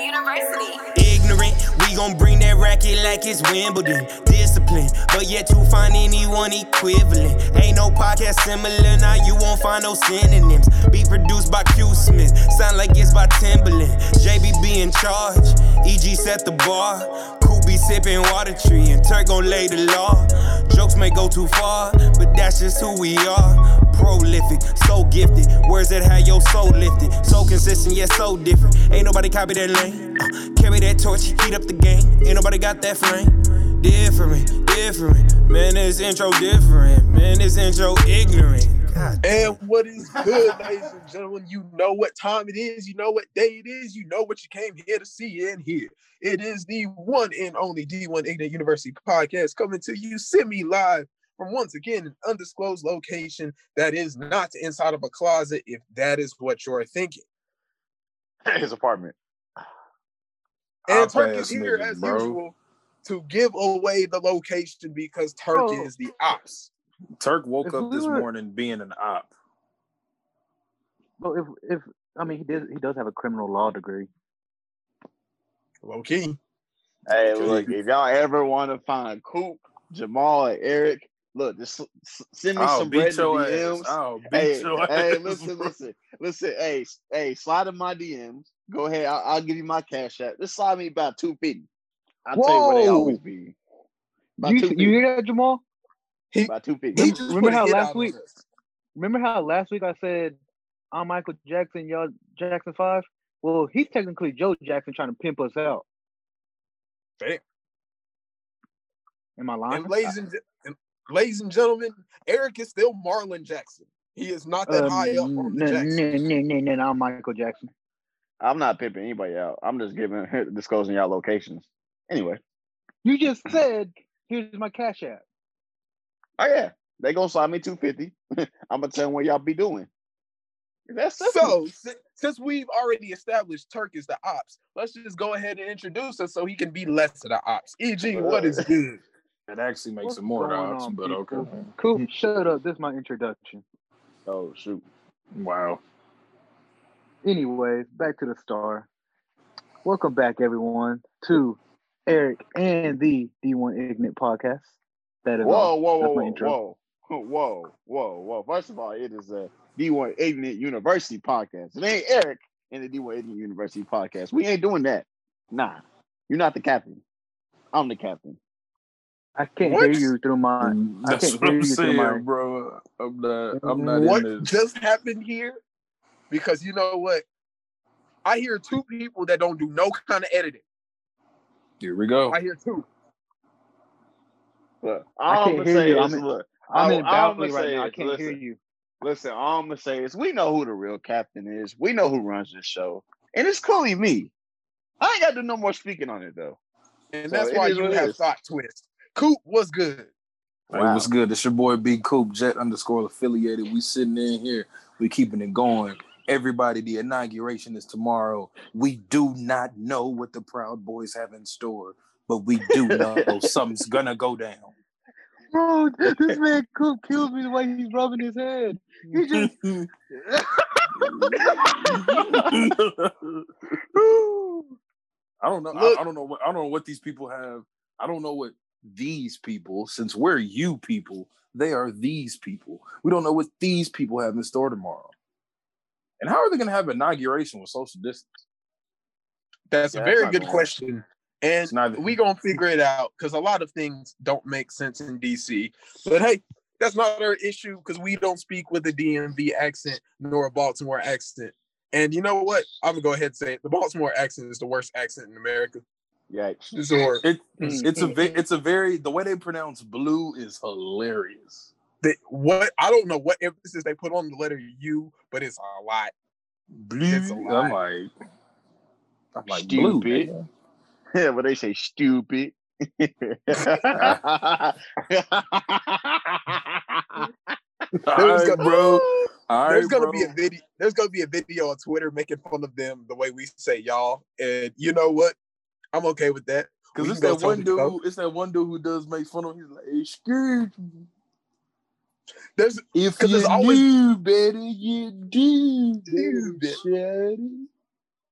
University. Ignorant, we gon' bring that racket like it's Wimbledon. Discipline, but yet you find anyone equivalent. Ain't no podcast similar, now you won't find no synonyms. Be produced by Q Smith, sound like it's by Timberland. JBB in charge, EG set the bar. Coop be sipping water tree and Turk gon' lay the law. Jokes may go too far, but that's just who we are. Prolific, so gifted, words that had your soul lifted. So consistent, yet so different. Ain't nobody copy that lane. Carry that torch, heat up the game. Ain't nobody got that flame. Different, different. Man, this intro different. Man, this intro ignorant. God. And what is good, ladies and gentlemen? You know what time it is. You know what day it is. You know what you came here to see and hear. It is the one and only D1 Ignite University podcast coming to you semi-live from once again an undisclosed location that is not the inside of a closet, if that is what you're thinking. His apartment. And Turk is here as usual to give away the location because Turk is the ops. Turk woke up this morning being an op. Well, if I mean he does have a criminal law degree. Low key. Hey, look, if y'all ever want to find Coop, Jamal, and Eric, look, just send me some bread in the DMs. Listen. Hey, slide in my DMs. Go ahead. I'll give you my cash app. Just slide me about $250. I'll tell you where they always be. You hear that, Jamal? About $250. Remember how last week I said I'm Michael Jackson, y'all Jackson 5? Well, he's technically Joe Jackson trying to pimp us out. Fair. Am I lying? And ladies and gentlemen, Eric is still Marlon Jackson. He is not that high up on the Jackson. No, I'm Michael Jackson. I'm not pimping anybody out. I'm just disclosing y'all locations. Anyway. You just said, here's my cash app. Oh, yeah. They going to slide me $250. I'm going to tell them what y'all be doing. Since we've already established Turk is the ops, let's just go ahead and introduce us so he can be less of the ops. E.g., what is good? That actually makes it more odds, but okay. Cool. Shut up. This is my introduction. Oh, shoot. Wow. Anyways, back to the star. Welcome back, everyone, to Eric and the D1 Ignite podcast. That is Whoa. First of all, it is a D1 Ignite University podcast. It ain't Eric and the D1 Ignite University podcast. We ain't doing that. Nah. You're not the captain. I'm the captain. I can't hear you through my. That's what I'm saying, bro. I'm not. What just happened here? Because you know what? I hear two people that don't do no kind of editing. Here we go. I hear two. Look, I'm in Baltimore right now. I can't hear you. Listen, all I'm gonna say is we know who the real captain is. We know who runs this show, and it's clearly me. I ain't got to do no more speaking on it though, and so that's why you have thought twist. Coop, what's good? Wow. Hey, what's good? It's your boy B Coop, Jet_affiliated. We sitting in here. We keeping it going. Everybody, the inauguration is tomorrow. We do not know what the Proud Boys have in store, but we do know something's gonna go down. Bro, this man Coop kills me the way he's rubbing his head. He just I don't know what these people have. I don't know what these people, since we're you people, they are these people. We don't know what these people have in store tomorrow. And how are they going to have inauguration with social distance? That's a very good question. And we're going to figure it out because a lot of things don't make sense in D.C. But hey, that's not our issue because we don't speak with a DMV accent nor a Baltimore accent. And you know what? I'm going to go ahead and say it. The Baltimore accent is the worst accent in America. Yikes. It's a very, the way they pronounce blue is hilarious. I don't know what emphasis they put on the letter U, but it's a lot. Blue. It's a lot. I'm like stupid. Blue. Yeah, but they say stupid. There's gonna be a video on Twitter making fun of them the way we say y'all. And you know what? I'm okay with that. Because it's that one dude who does make fun of him. He's like, excuse me. If you do better, you do better.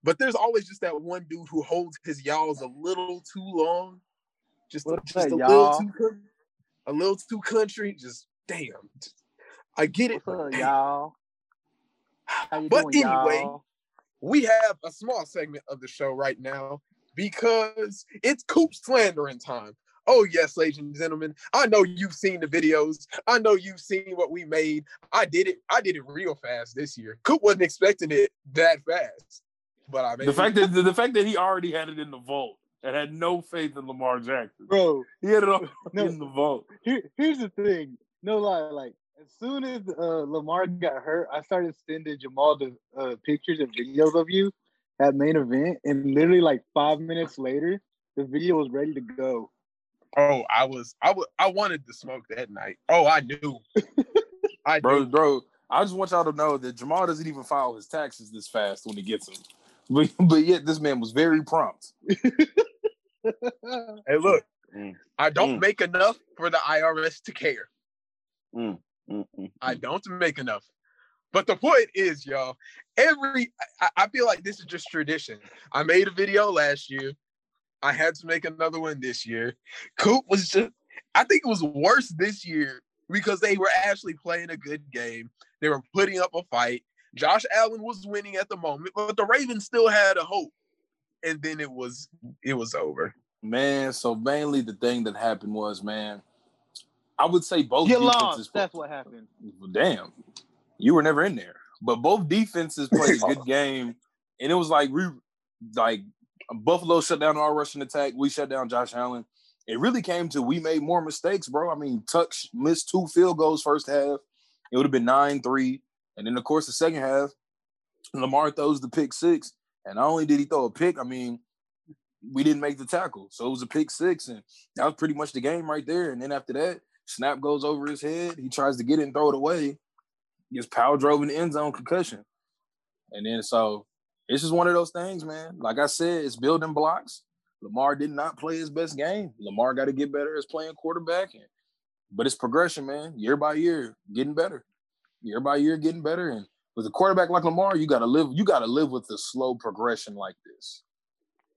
But there's always just that one dude who holds his y'alls a little too long, just a little too country. Just damn, I get it. What's up, y'all? But doing, anyway, y'all? We have a small segment of the show right now because it's Coop slandering time. Oh, yes, ladies and gentlemen, I know you've seen the videos. I know you've seen what we made. I did it real fast this year. Coop wasn't expecting it that fast. But I mean, the fact that he already had it in the vault and had no faith in Lamar Jackson. Bro, he had it all in the vault. Here's the thing. No lie, like, as soon as Lamar got hurt, I started sending Jamal the pictures and videos of you at Main Event, and literally like 5 minutes later, the video was ready to go. Oh, I wanted to smoke that night. Oh, I knew. Bro, I just want y'all to know that Jamal doesn't even file his taxes this fast when he gets them. But yet this man was very prompt. Hey, look, I don't make enough for the IRS to care. I don't make enough. But the point is, y'all, I feel like this is just tradition. I made a video last year. I had to make another one this year. Coop was just, I think it was worse this year because they were actually playing a good game. They were putting up a fight. Josh Allen was winning at the moment, but the Ravens still had a hope. And then it was over. Man, so mainly the thing that happened was, man, I would say both defenses. Lost. That's what happened. Damn. You were never in there. But both defenses played a good game. And it was like Buffalo shut down our rushing attack. We shut down Josh Allen. It really came to we made more mistakes, bro. I mean, Turk missed 2 field goals first half. It would have been 9-3. And then, of course, the second half, Lamar throws the pick 6. And not only did he throw a pick, I mean, we didn't make the tackle. So it was a pick 6. And that was pretty much the game right there. And then after that, snap goes over his head. He tries to get it and throw it away. He gets power drove in the end zone, concussion. And then so it's just one of those things, man. Like I said, it's building blocks. Lamar did not play his best game. Lamar got to get better as playing quarterback. But it's progression, man. Year by year, getting better. Year by year, getting better. And with a quarterback like Lamar, you got to live with the slow progression like this.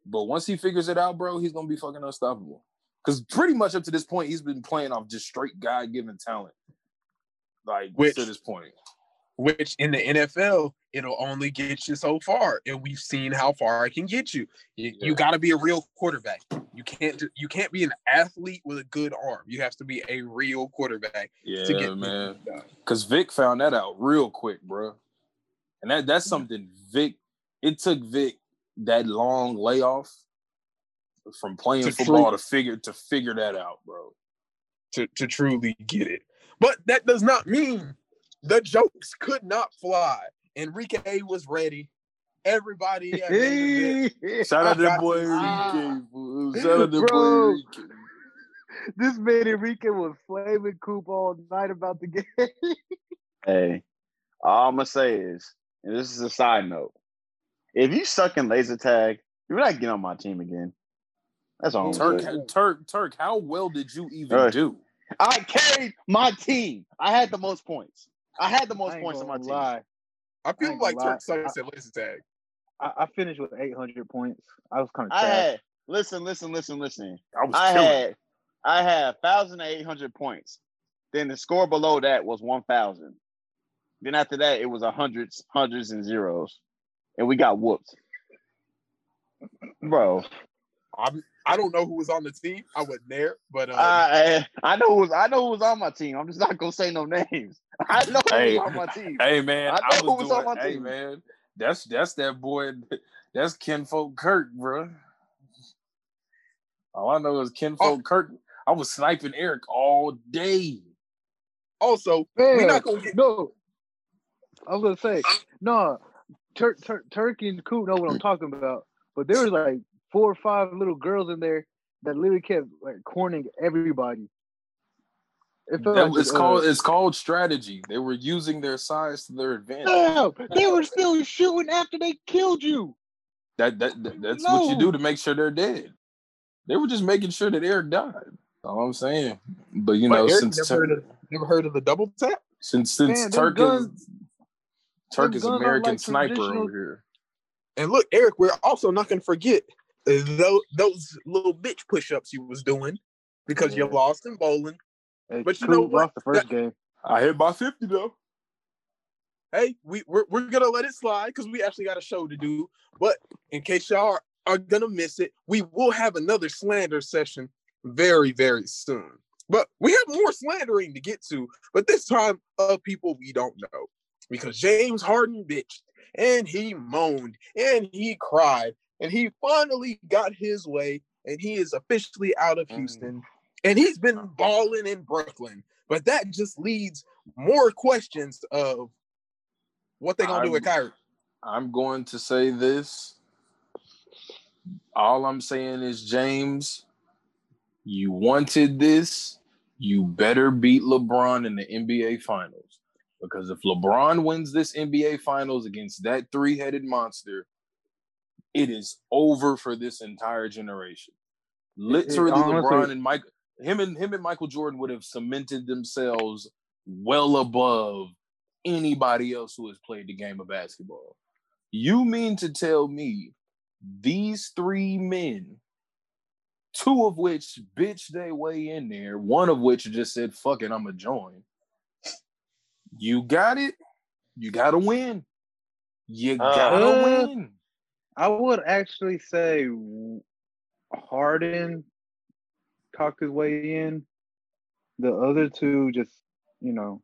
But once he figures it out, bro, he's going to be fucking unstoppable. Because pretty much up to this point, he's been playing off just straight God-given talent. Like, to this point. Which, in the NFL, it'll only get you so far. And we've seen how far it can get you. You got to be a real quarterback. You can't be an athlete with a good arm. You have to be a real quarterback. Yeah, to get, man. Because Vic found that out real quick, bro. And that's something Vic – it took Vic that long layoff from playing football to figure that out, bro. To truly get it. But that does not mean the jokes could not fly. Enrique was ready. Everybody had shout out to that boy Enrique. Shout out to boy Enrique. This man Enrique was flaming Coop all night about the game. Hey, all I'm going to say is, and this is a side note, if you suck in laser tag, you're not getting on my team again. That's all. Turk, how well did you even do? I carried my team. I had the most points. I had the most points on my team. I feel like Turk sucks at laser tag. I finished with 800 points. I was kind of trash. Listen. I had 1,800 points. Then the score below that was 1,000. Then after that, it was hundreds, and zeros. And we got whooped. Bro. I don't know who was on the team. I wasn't there, but I know who was on my team. I'm just not gonna say no names. I know who was on my team. Hey man, I know who was on my team. Man, that's that boy. That's Kinfolk Kirk, bro. All I know is Kinfolk Kirk. I was sniping Eric all day. Also, we're not gonna get no. I was gonna say no. Turk and Coop know what I'm talking about, but there was like 4 or 5 little girls in there that literally kept like cornering everybody. It's called strategy. They were using their size to their advantage. No, they were still shooting after they killed you. That's what you do to make sure they're dead. They were just making sure that Eric died. All I'm saying. But you know, Eric, since never heard of the double tap? Since Turk is American sniper over here. And look, Eric, we're also not going to forget those little bitch push-ups you was doing because you lost in bowling. Hey, but you know what? Lost the first game. I hit by 50, though. Hey, we're going to let it slide because we actually got a show to do. But in case y'all are going to miss it, we will have another slander session very, very soon. But we have more slandering to get to, but this time of people we don't know. Because James Harden bitched, and he moaned, and he cried, and he finally got his way, and he is officially out of Houston. And he's been balling in Brooklyn. But that just leads more questions of what they're going to do with Kyrie. I'm going to say this. All I'm saying is, James, you wanted this. You better beat LeBron in the NBA Finals. Because if LeBron wins this NBA Finals against that three-headed monster, it is over for this entire generation. Literally, LeBron and Mike, him and Michael Jordan would have cemented themselves well above anybody else who has played the game of basketball. You mean to tell me these three men, two of which bitch they way in there, one of which just said, fuck it, I'm going to join. You got it. You got to win. You got to win. I would actually say Harden talked his way in. The other two just, you know.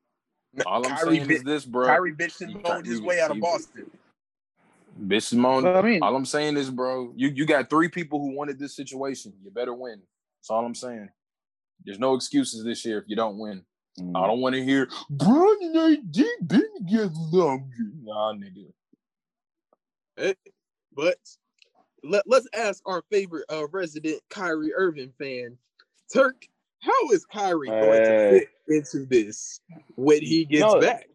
All I'm saying is this, bro. Kyrie bitched and moaned his way out of Boston. Bitch and moaned. I mean, all I'm saying is, bro, you got three people who wanted this situation. You better win. That's all I'm saying. There's no excuses this year if you don't win. I don't want to hear, Bron and AD didn't get longer. Nah, nigga. Hey, but let's ask our favorite resident Kyrie Irving fan, Turk, how is Kyrie going to fit into this when he gets back?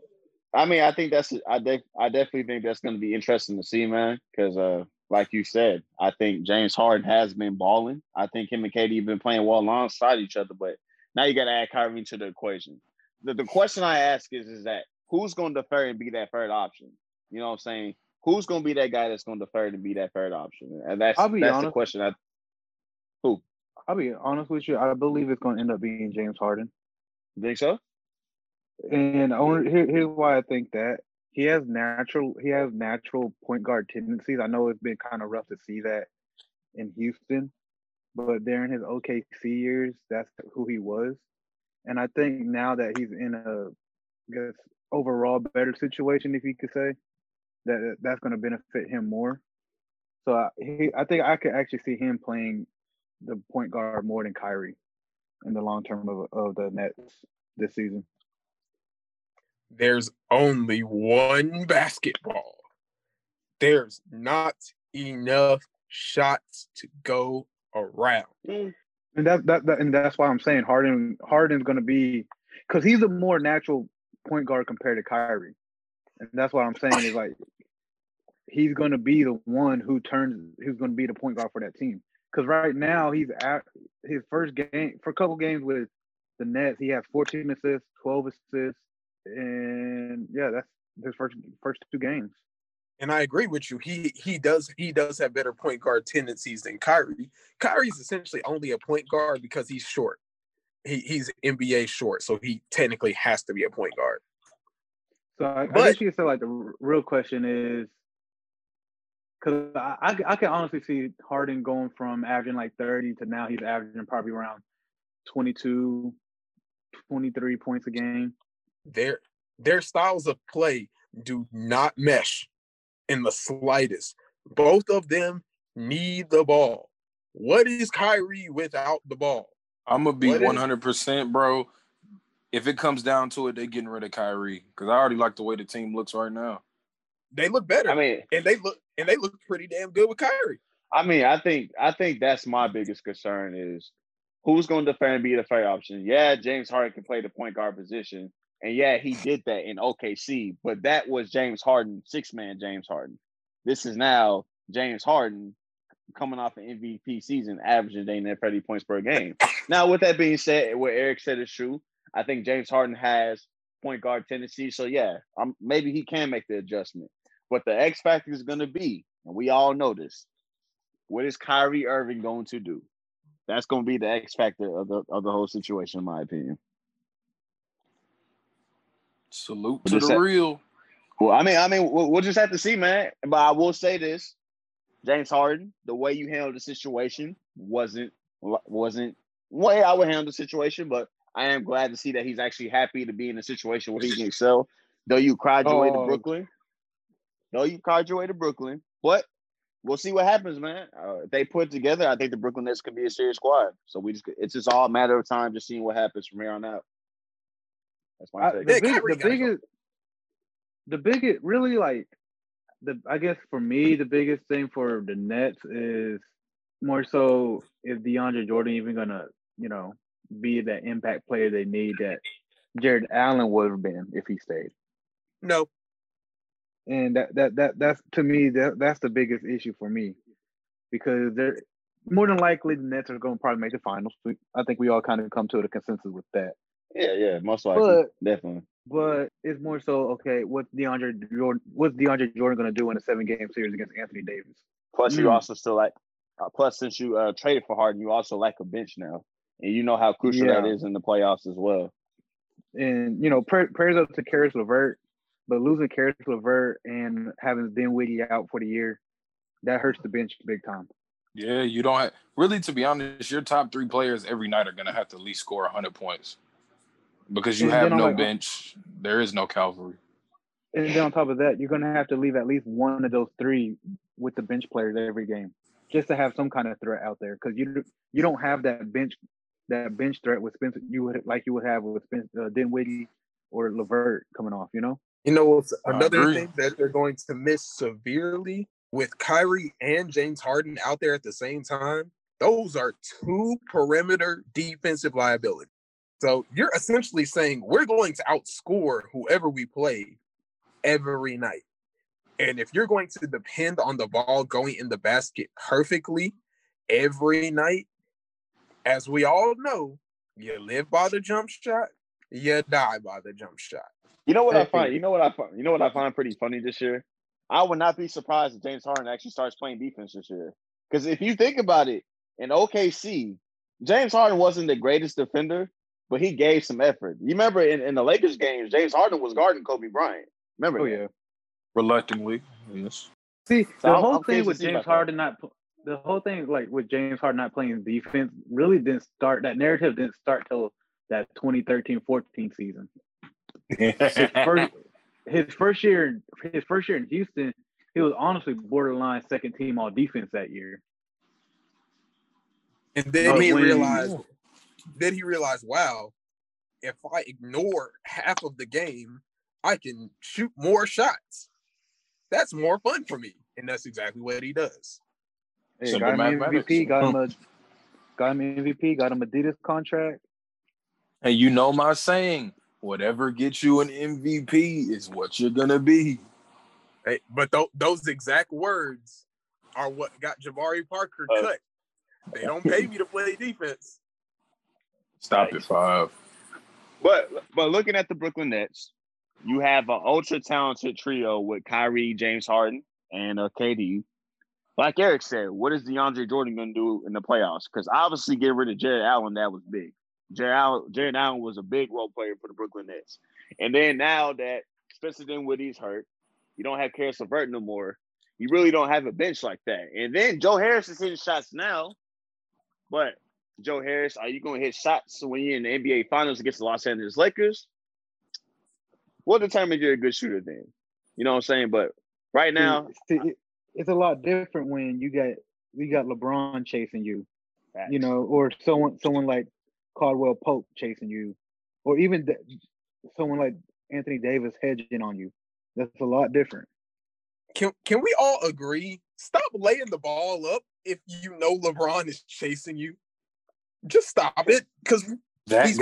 I mean, I think that's I definitely think that's going to be interesting to see, man, because like you said, I think James Harden has been balling. I think him and KD have been playing well alongside each other, but now you got to add Kyrie to the equation. The question I ask is that who's going to defer and be that third option? You know what I'm saying? Who's going to be that guy that's going to defer to be that third option? And that's the question. I'll be honest with you. I believe it's going to end up being James Harden. You think so? And here's why I think that. He has natural point guard tendencies. I know it's been kind of rough to see that in Houston. But during his OKC years, that's who he was. And I think now that he's in I guess, overall better situation, if you could say, that's going to benefit him more. So I think I could actually see him playing the point guard more than Kyrie in the long term of the Nets this season. There's only one basketball. There's not enough shots to go around, and that's why I'm saying Harden's going to be, because he's a more natural point guard compared to Kyrie, and that's what I'm saying is like he's going to be the one who's going to be the point guard for that team. Because right now he's at his first game for a couple games with the Nets, he has 14 assists, 12 assists, and yeah, that's his first two games. And I agree with you. He does have better point guard tendencies than Kyrie. Kyrie's essentially only a point guard because he's short. He's NBA short, so he technically has to be a point guard. So I guess you could say like the real question is, because I can honestly see Harden going from averaging like 30 to now he's averaging probably around 22, 23 points a game. Their styles of play do not mesh. In the slightest. Both of them need the ball. What is Kyrie without the ball? I'm going to be 100%, bro. If it comes down to it, they're getting rid of Kyrie, because I already like the way the team looks right now. They look better. I mean, and they look pretty damn good with Kyrie. I mean, I think that's my biggest concern is who's going to defend and be the fair option. Yeah, James Harden can play the point guard position. And yeah, he did that in OKC, but that was James Harden, six-man James Harden. This is now James Harden coming off an MVP season, averaging 30 points per game. Now, with that being said, what Eric said is true. I think James Harden has point guard tendencies, so yeah, maybe he can make the adjustment. But the X factor is going to be and we all know this. What is Kyrie Irving going to do? That's going to be the X factor of the whole situation, in my opinion. Salute to the real. Well, I mean, we'll just have to see, man. But I will say this: James Harden, the way you handled the situation wasn't way I would handle the situation, but I am glad to see that he's actually happy to be in a situation where he can excel. Though you cried your way to Brooklyn. But we'll see what happens, man. If they put together, I think the Brooklyn Nets could be a serious squad. So it's just all a matter of time, just seeing what happens from here on out. That's my take. I guess for me, the biggest thing for the Nets is more so if DeAndre Jordan even gonna, be that impact player they need that Jared Allen would have been if he stayed. No. And that's to me that's the biggest issue for me, because they're more than likely the Nets are going to probably make the finals. I think we all kind of come to a consensus with that. Yeah, most likely, definitely. But it's more so okay. What's DeAndre Jordan going to do in a 7-game series against Anthony Davis? Plus, you also still since you traded for Harden, you also lack a bench now, and you know how crucial that is in the playoffs as well. And prayers up to Karis LeVert. But losing Karis LeVert and having Dinwiddie out for the year, that hurts the bench big time. Yeah, you don't have, really, to be honest, your top 3 players every night are going to have to at least score 100 points because you have no bench. There is no cavalry. And then on top of that, you're going to have to leave at least one of those 3 with the bench players every game just to have some kind of threat out there, because you don't have that bench threat with Spencer you would have with Dinwiddie or LeVert coming off, Another thing that they're going to miss severely with Kyrie and James Harden out there at the same time, those are 2 perimeter defensive liabilities. So you're essentially saying we're going to outscore whoever we play every night. And if you're going to depend on the ball going in the basket perfectly every night, as we all know, you live by the jump shot, you die by the jump shot. You know what I find pretty funny this year? I would not be surprised if James Harden actually starts playing defense this year. Because if you think about it, in OKC, James Harden wasn't the greatest defender, but he gave some effort. You remember in the Lakers games, James Harden was guarding Kobe Bryant. Remember? Oh yeah, reluctantly. Yes. See, the whole thing with James Harden not playing defense really didn't start. That narrative didn't start till that 2013-14 season. His first year in Houston, he was honestly borderline second team all defense that year. And then he realized, wow, if I ignore half of the game, I can shoot more shots. That's more fun for me. And that's exactly what he does. Hey, got him MVP, got him Adidas contract. And you know my saying. Whatever gets you an MVP is what you're going to be. Hey, but those exact words are what got Jabari Parker cut. They don't pay me to play defense. Stop it, 5. But looking at the Brooklyn Nets, you have an ultra-talented trio with Kyrie, James Harden, and KD. Like Eric said, what is DeAndre Jordan going to do in the playoffs? Because obviously getting rid of Jared Allen, that was big. Jared Allen was a big role player for the Brooklyn Nets. And then now that Spencer Dinwiddie's hurt, you don't have Karis LeVert no more. You really don't have a bench like that. And then Joe Harris is hitting shots now. But Joe Harris, are you going to hit shots when you're in the NBA Finals against the Los Angeles Lakers? We'll determine you're a good shooter then. You know what I'm saying? But right now, it's a lot different when you got LeBron chasing you, facts. Or someone like Caldwell Pope chasing you, or even someone like Anthony Davis hedging on you. That's a lot different. Can we all agree? Stop laying the ball up if you know LeBron is chasing you. Just stop it, because he's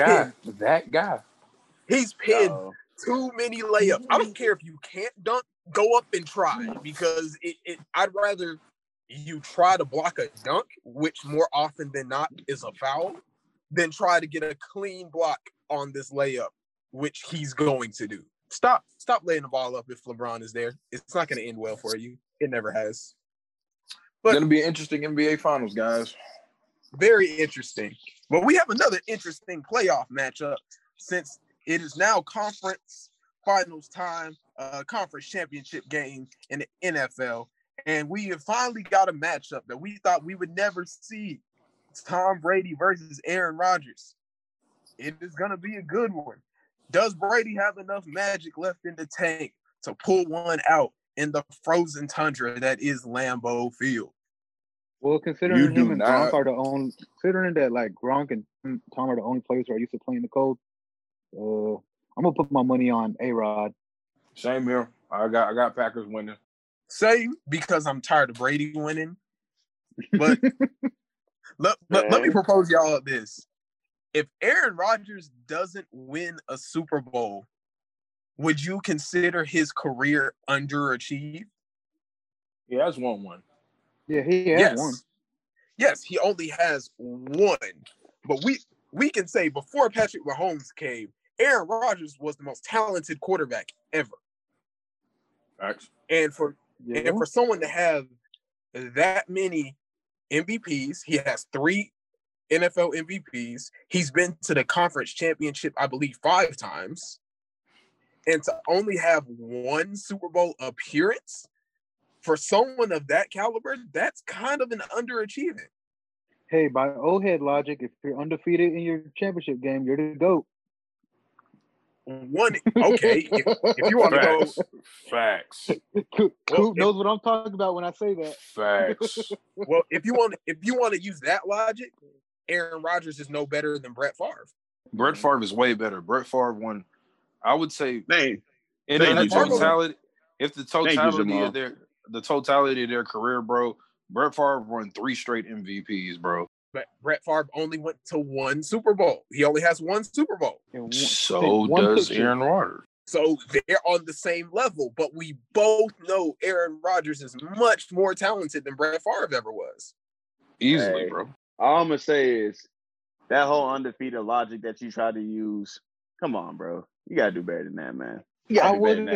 pinned too many layups. I don't care if you can't dunk, go up and try, because I'd rather you try to block a dunk, which more often than not is a foul, then try to get a clean block on this layup, which he's going to do. Stop laying the ball up if LeBron is there. It's not going to end well for you. It never has. But it's going to be an interesting NBA Finals, guys. Very interesting. But we have another interesting playoff matchup since it is now conference finals time, conference championship game in the NFL. And we have finally got a matchup that we thought we would never see. It's Tom Brady versus Aaron Rodgers. It is going to be a good one. Does Brady have enough magic left in the tank to pull one out in the frozen tundra that is Lambeau Field? Well, considering him and Gronk are the only, considering that like Gronk and Tom are the only players who are used to playing the cold, I'm gonna put my money on A-Rod. Same here. I got Packers winning. Same, because I'm tired of Brady winning. But let me propose y'all this: if Aaron Rodgers doesn't win a Super Bowl, would you consider his career underachieved? He has won one. Yeah, he has one. Yes, he only has one. But we can say before Patrick Mahomes came, Aaron Rodgers was the most talented quarterback ever. Facts. And for someone to have that many MVPs, he has 3 NFL MVPs. He's been to the conference championship, I believe, 5 times. And to only have one Super Bowl appearance for someone of that caliber, that's kind of an underachievement. Hey, by old head logic, if you're undefeated in your championship game, you're the GOAT. Okay. if you want to go. Facts. Coop knows what I'm talking about when I say that. Facts. Well, if you want to use that logic, Aaron Rodgers is no better than Brett Favre. Brett Favre is way better. Brett Favre won. I would say, if the totality of their career, bro, Brett Favre won 3 straight MVPs, bro. But Brett Favre only went to one Super Bowl. He only has one Super Bowl. So does Aaron Rodgers. So they're on the same level, but we both know Aaron Rodgers is much more talented than Brett Favre ever was. Easily, bro. All I'm going to say is that whole undefeated logic that you try to use, come on, bro. You gotta do better than that, man. Yeah, I wasn't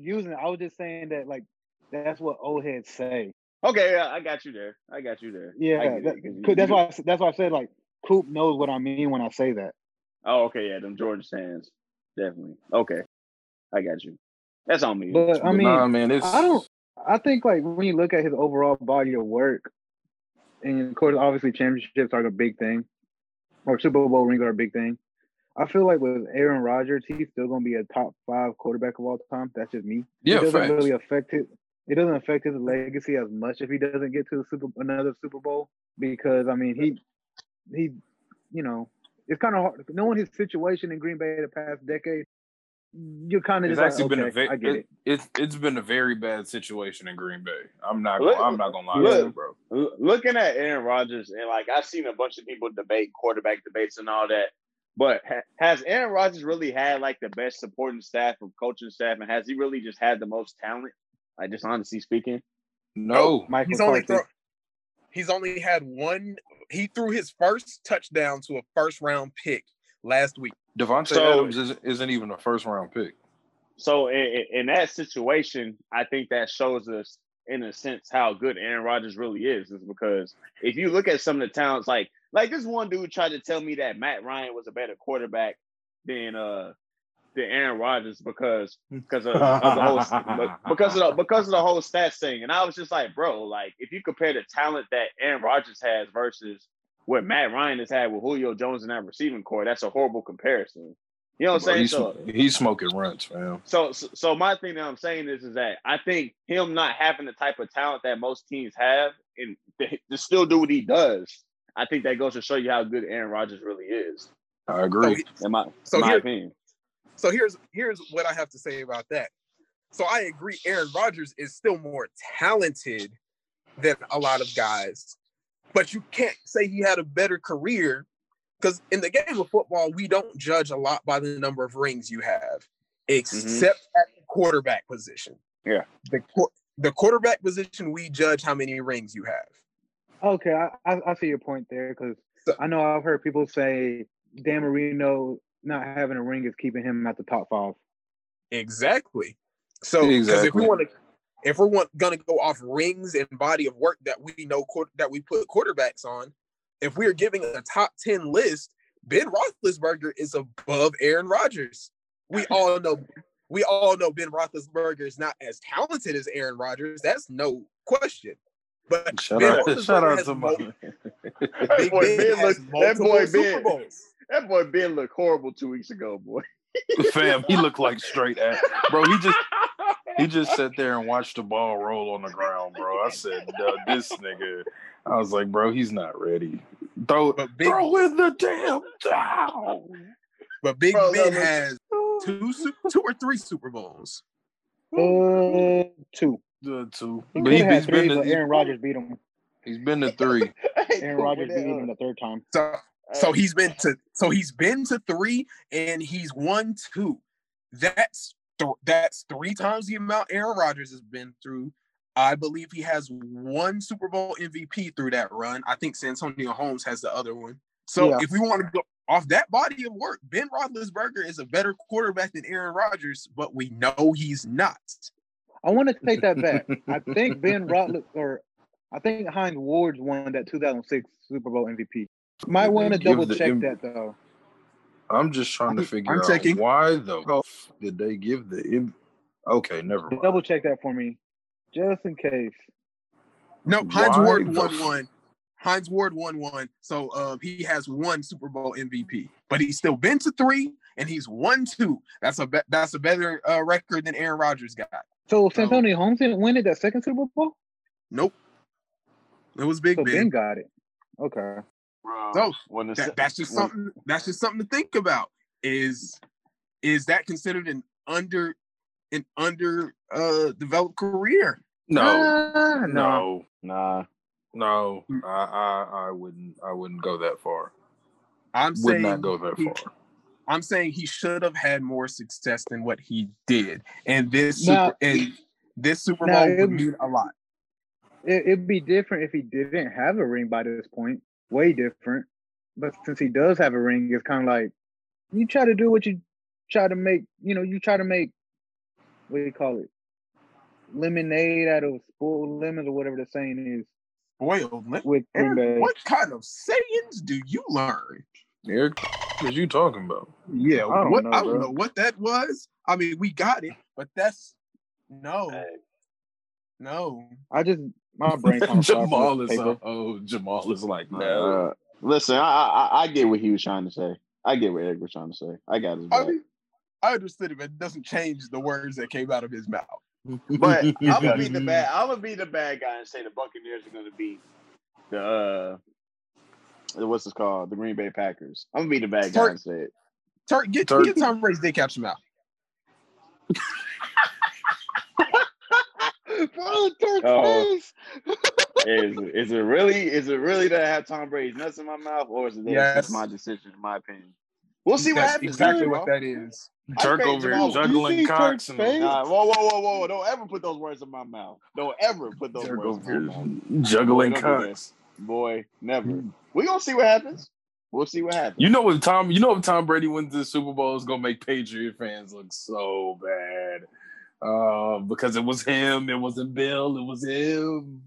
using it. I was just saying that, like, that's what old heads say. Okay, I got you there. Yeah, that's why I said, like, Coop knows what I mean when I say that. Oh, okay, yeah, them Georgia fans, definitely. Okay, I got you. That's on me. But I mean, I think, like, when you look at his overall body of work, and of course, obviously, championships are a big thing, or Super Bowl rings are a big thing. I feel like with Aaron Rodgers, he's still going to be a top 5 quarterback of all time. That's just me. Yeah, it doesn't really affect it. It doesn't affect his legacy as much if he doesn't get to another Super Bowl because, I mean, he, you know, it's kind of hard. Knowing his situation in Green Bay the past decade, you're kind of just like, it's been a very bad situation in Green Bay. I'm not going to lie to you, bro. Looking at Aaron Rodgers, and, like, I've seen a bunch of people debate quarterback debates and all that. But has Aaron Rodgers really had, like, the best supporting staff or coaching staff? And has he really just had the most talent? Like, just honestly speaking? No. He's only had one. He threw his first touchdown to a first-round pick last week. Devontae Adams isn't even a first-round pick. So, in that situation, I think that shows us, in a sense, how good Aaron Rodgers really is because if you look at some of the talents, like this one dude tried to tell me that Matt Ryan was a better quarterback than Aaron Rodgers because of the whole stats thing. And I was just like, bro, like if you compare the talent that Aaron Rodgers has versus what Matt Ryan has had with Julio Jones in that receiving core, that's a horrible comparison. You know what I'm saying? He's smoking runs, man. So my thing that I'm saying is that I think him not having the type of talent that most teams have and to still do what he does. I think that goes to show you how good Aaron Rodgers really is. I agree. So here's what I have to say about that. So I agree Aaron Rodgers is still more talented than a lot of guys, but you can't say he had a better career because in the game of football, we don't judge a lot by the number of rings you have, except at the quarterback position. Yeah. The quarterback position, we judge how many rings you have. Okay, I see your point there because I know I've heard people say Dan Marino not having a ring is keeping him at the top 5. Exactly. So, because if we want to, If we're going to go off rings and body of work that we know that we put quarterbacks on, if we are giving a top 10 list, Ben Roethlisberger is above Aaron Rodgers. We all know Ben Roethlisberger is not as talented as Aaron Rodgers. That's no question. But shout out to my man. That boy Ben looked horrible 2 weeks ago, boy. Fam, he looked like straight ass. Bro, he just sat there and watched the ball roll on the ground, bro. I said, this nigga. I was like, bro, he's not ready. Throw in the damn towel. But Big Ben has two or three Super Bowls. Two. Two. But he's been to Aaron Rodgers beat him. He's been to three. Aaron Rodgers beat him the third time. So he's been to three, and he's won two. That's three times the amount Aaron Rodgers has been through. I believe he has one Super Bowl MVP through that run. I think Santonio Holmes has the other one. So if we want to go off that body of work, Ben Roethlisberger is a better quarterback than Aaron Rodgers, but we know he's not. I want to take that back. I think Hines Ward's won that 2006 Super Bowl MVP. Might want to double check that though. I'm just trying to figure out why the fuck did they give the MVP. Okay, never mind. Double check that for me, just in case. No, Hines Ward won one, so he has one Super Bowl MVP, but he's still been to three and he's won two. That's a better record than Aaron Rodgers got. So Santonio Holmes didn't win it that second Super Bowl? Nope. It was Big Ben. Ben got it. Okay. So that's just something to think about. Is that considered an under developed career? No. I wouldn't go that far. I would not go that far. I'm saying he should have had more success than what he did, and this Super Bowl would mean a lot. It'd be different if he didn't have a ring by this point. Way different, but since he does have a ring, it's kind of like you try to do what you try to make. You know, you try to make lemonade out of spoiled lemons or whatever the saying is. Spoiled lemons. What kind of sayings do you learn, Eric? What are you talking about? Yeah, I don't know what that was. I mean, we got it, but that's no. My brain Jamal is like, no. Listen, I get what he was trying to say. I get what Eric was trying to say. I got his back. I understood it, but it doesn't change the words that came out of his mouth. But I'm gonna be the bad guy and say the Buccaneers are gonna be the Green Bay Packers. I'm gonna be the bad guy and say it. Turk, get Tom Brady's dick out your mouth. Bro, is it really that I have Tom Brady's nuts in my mouth, or is it just my decision, in my opinion? We'll see what happens. Exactly what that is. Turk over here juggling cocks. Whoa! Don't ever put those words in my mouth. Don't ever put those words in my mouth. Juggling cocks, boy, never. We're gonna see what happens. We'll see what happens. You know if Tom Brady wins the Super Bowl, it's gonna make Patriot fans look so bad. Because it was him, it wasn't Bill, it was him.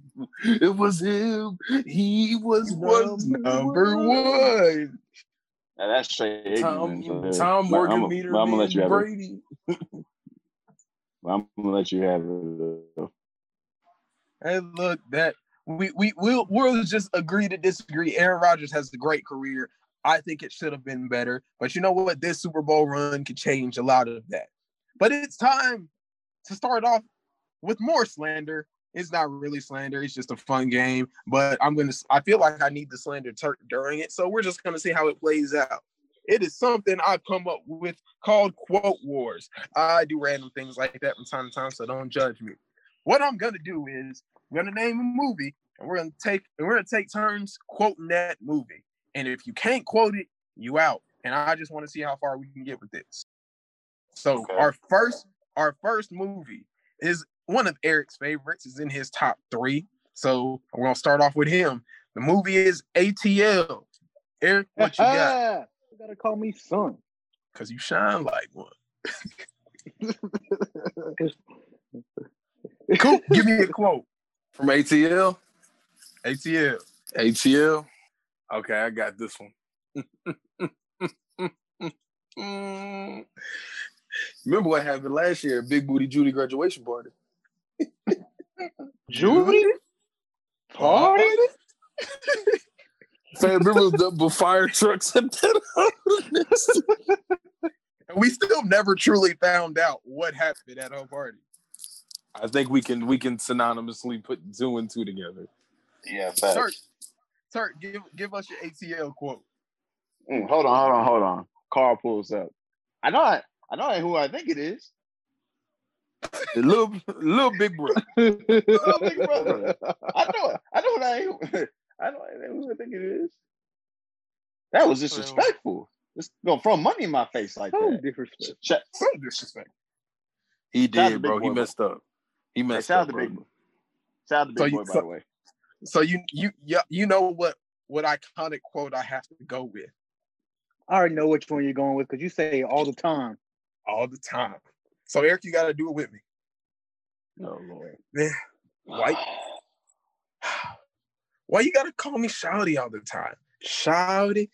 He was number one. Now that's straight Tom Morgan meter. I'm gonna let you have Brady. I'm gonna let you have it. Hey, look, that we'll just agree to disagree. Aaron Rodgers has a great career. I think it should have been better, but you know what? This Super Bowl run could change a lot of that. But it's time to start off with more slander. It's not really slander. It's just a fun game. But I feel like I need to slander Turk during it. So we're just going to see how it plays out. It is something I've come up with called Quote Wars. I do random things like that from time to time, so don't judge me. What I'm going to do is we're going to name a movie, and we're going to take turns quoting that movie. And if you can't quote it, you out. And I just want to see how far we can get with this. So our first movie is one of Eric's favorites. It's in his top three. So we're going to start off with him. The movie is ATL. Eric, what you got? You got to call me son. Because you shine like one. Coop, give me a quote. From ATL? ATL. ATL? Okay, I got this one. Remember what happened last year at Big Booty Judy graduation party? Judy? Party? Fam, remember the fire trucks and we still never truly found out what happened at her party. I think we can synonymously put 2 and 2 together. Yeah, facts. Turk, give us your ATL quote. Hold on. Carl pulls up. I know who I think it is. Little big brother. Little big brother. I know who I think it is. That was disrespectful. It's gonna throw money in my face like that. Disrespectful. He did, bro. He messed up. He messed up. Shout out to Big Boy, by the way. So you know what iconic quote I have to go with. I already know which one you're going with because you say it all the time. All the time. So Eric, you got to do it with me. Oh Lord, man, why you got to call me shouty all the time? Shouty.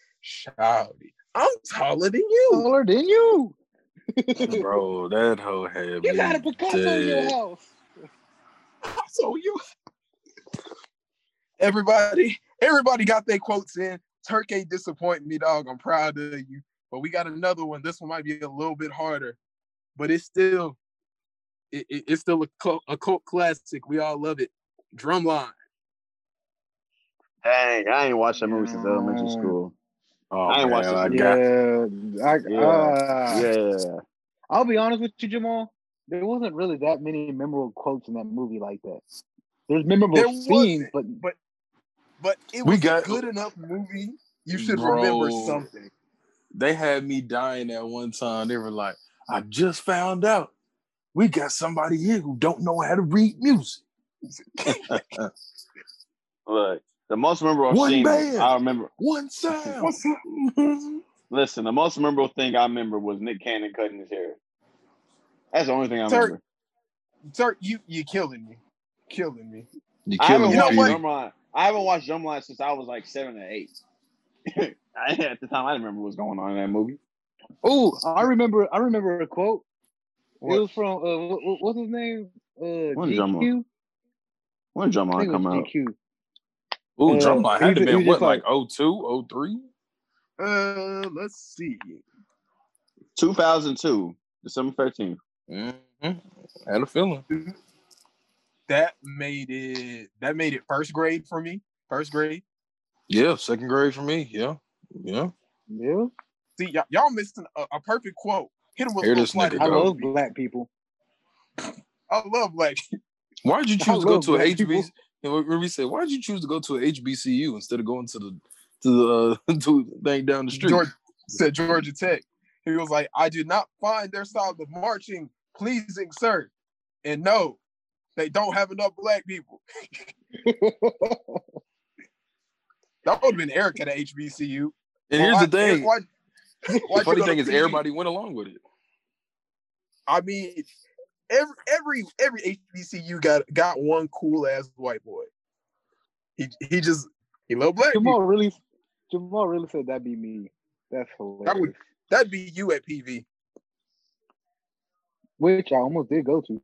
I'm taller than you. Bro, that whole head. You got a Picasso in your house. So everybody got their quotes in. Turk ain't disappoint me, dog. I'm proud of you. But we got another one. This one might be a little bit harder, but it's still a cult classic. We all love it. Drumline. Dang, I ain't watched that movie since elementary school. Oh, I ain't watched that movie. Yeah. I'll be honest with you, Jamal. There wasn't really that many memorable quotes in that movie like that. There's memorable scenes, but it was a good enough movie. You should remember something. They had me dying at one time. They were like, I just found out we got somebody here who don't know how to read music. Look, the most memorable scene I remember. One sound. Listen, the most memorable thing I remember was Nick Cannon cutting his hair. That's the only thing I remember. Turk, you killing me. I haven't watched Drumline since I was like 7 or 8. At the time, I didn't remember what was going on in that movie. Oh, I remember a quote. What? It was from what's his name? GQ. When Drumline come out? GQ. Ooh, Drumline had to been what, like 02, 03? Let's see. 2002, December 13th. Mm-hmm. Had a feeling. That made it first grade for me. First grade. Yeah, second grade for me. Yeah. See, y'all missed a perfect quote. Hit him with this nigga. I love black people. I love black people. Why did you choose to go to an HBCU? When we say, why did you choose to go to an HBCU instead of going to the thing down the street? Said Georgia Tech. He was like, I did not find their style of marching pleasing, sir. And no, they don't have enough black people. That would have been Eric at an HBCU. And here's the thing. The funny thing is everybody went along with it. I mean, every HBCU got one cool ass white boy. He loved black people. Jamal really said that'd be me. That's hilarious. That'd be you at PV. Which I almost did go to.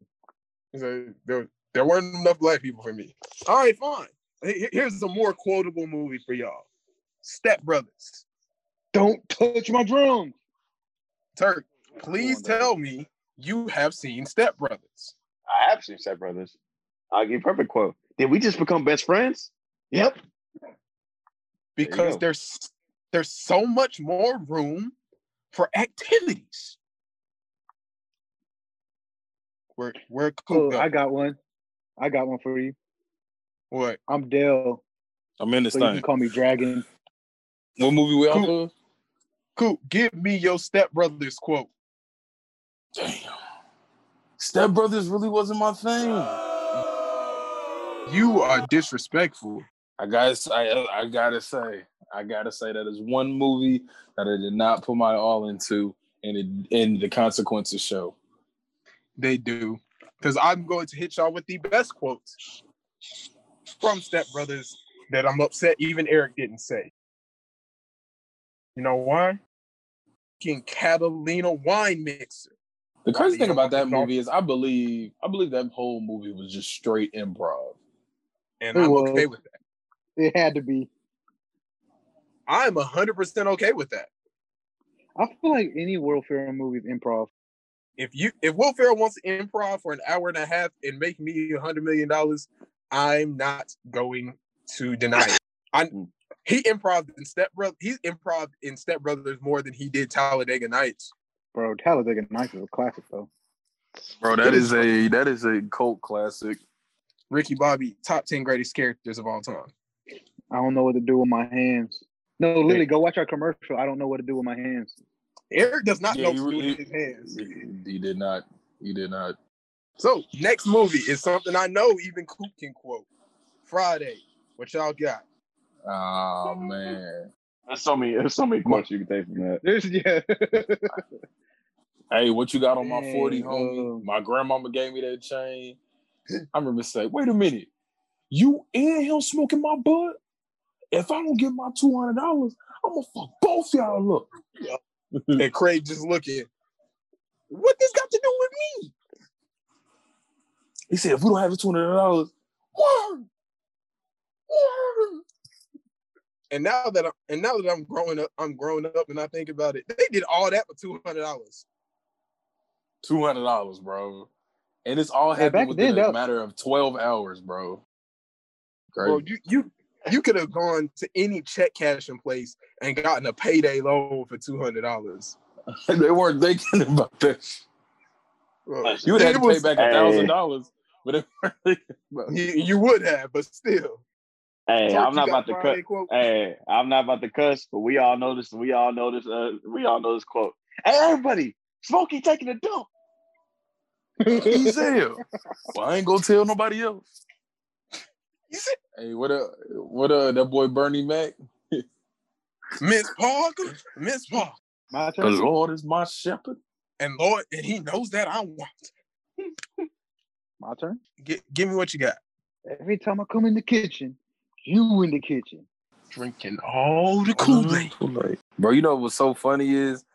So there weren't enough black people for me. All right, fine. Here's a more quotable movie for y'all. Step Brothers. Don't touch my drum. Turk, please tell me you have seen Step Brothers. I have seen Step Brothers. I'll give you a perfect quote. Did we just become best friends? Yep. Because there's so much more room for activities. We're cool. I got one for you. What? I'm Dale. I'm in this thing. You can call me Dragon. What movie we all doing? Coop, give me your Step Brothers quote. Damn. Step Brothers really wasn't my thing. You are disrespectful. I gotta say that is one movie that I did not put my all into, and the consequences show. They do. because I'm going to hit y'all with the best quotes from Step Brothers that I'm upset even Eric didn't say. You know why? Fucking Catalina wine mixer. The crazy thing about that movie is I believe that whole movie was just straight improv. And I'm okay with that. It had to be. I'm 100% okay with that. I feel like any Will Ferrell movie is improv. If Will Ferrell wants to improv for an hour and a half and make me $100 million, I'm not going to deny it. He improved in Step Brothers more than he did Talladega Nights. Bro, Talladega Nights is a classic, though. Bro, that is a cult classic. Ricky Bobby, top 10 greatest characters of all time. I don't know what to do with my hands. No, literally, go watch our commercial. I don't know what to do with my hands. Eric does not know what to do with his hands. He did not. He did not. So, next movie is something I know even Coop can quote. Friday, what y'all got? Oh, man. There's so many quotes you can take from that. Hey, what you got on my 40, homie? My grandmama gave me that chain. I remember saying, wait a minute. You and him smoking my bud? If I don't get my $200, I'm going to fuck both y'all up. And Craig just looking. What this got to do with me? He said, if we don't have the $200, word. And now that I'm growing up, and I think about it, they did all that for $200. $200, bro, and it's all happened within a matter of 12 hours, bro. Crazy. Bro, you could have gone to any check cashing place and gotten a payday loan for $200. They weren't thinking about this. Bro, you would have to pay back $1,000, but you would have, but still. Hey, Turk, I'm not about to cuss. Hey, I'm not about to cuss, but we all know this. We all know this quote. Hey, everybody, Smokey taking a dump. He's ill. Well, I ain't gonna tell nobody else. Hey, what up, that boy Bernie Mac? Miss Parker. My turn. The Lord is my shepherd, and He knows that I want. My turn. Give me what you got. Every time I come in the kitchen. You in the kitchen drinking all the Kool-Aid. Bro, you know what's so funny is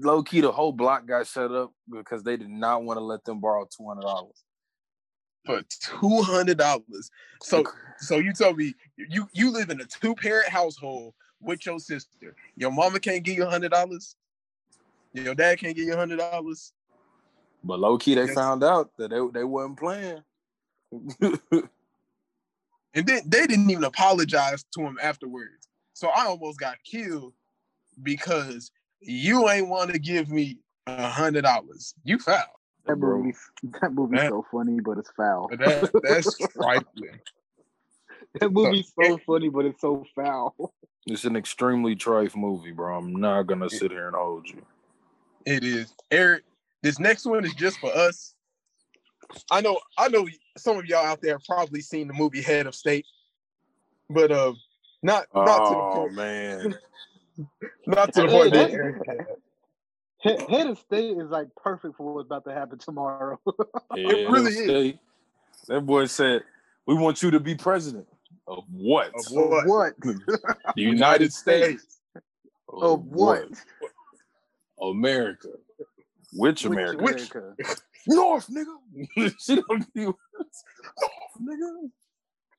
low-key the whole block got shut up because they did not want to let them borrow $200. For $200. So you tell me you live in a two-parent household with your sister. Your mama can't give you $100. Your dad can't give you $100. But low-key they found out that they wasn't playing. And then they didn't even apologize to him afterwards. So I almost got killed because you ain't want to give me $100. You foul. That movie's so funny, but it's foul. That's trifling. That movie's so funny, but it's so foul. It's an extremely trife movie, bro. I'm not going to sit here and hold you. It is. Eric, this next one is just for us. I know. Some of y'all out there have probably seen the movie Head of State, but not to the point. Oh man, not to the point that Eric had. Head of State is like perfect for what's about to happen tomorrow. It really is. That boy said, "We want you to be president of what? Of what? The United States of what? America? Which America? Which?" North, nigga. She don't do North, nigga.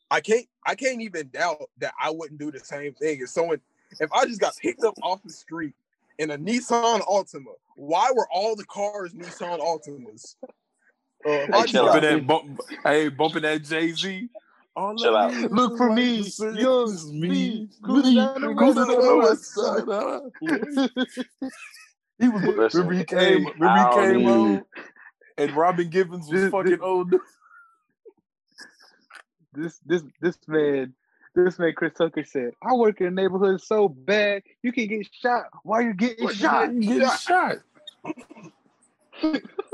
I can't even doubt that I wouldn't do the same thing as someone. If I just got picked up off the street in a Nissan Altima, why were all the cars Nissan Altimas? Bumping that Jay-Z. Chill out. Look for me. Yours, me. Go to the west side. Remember he came home. And Robin Givens was fucking old. This man Chris Tucker said, "I work in a neighborhood so bad you can get shot while you're getting shot."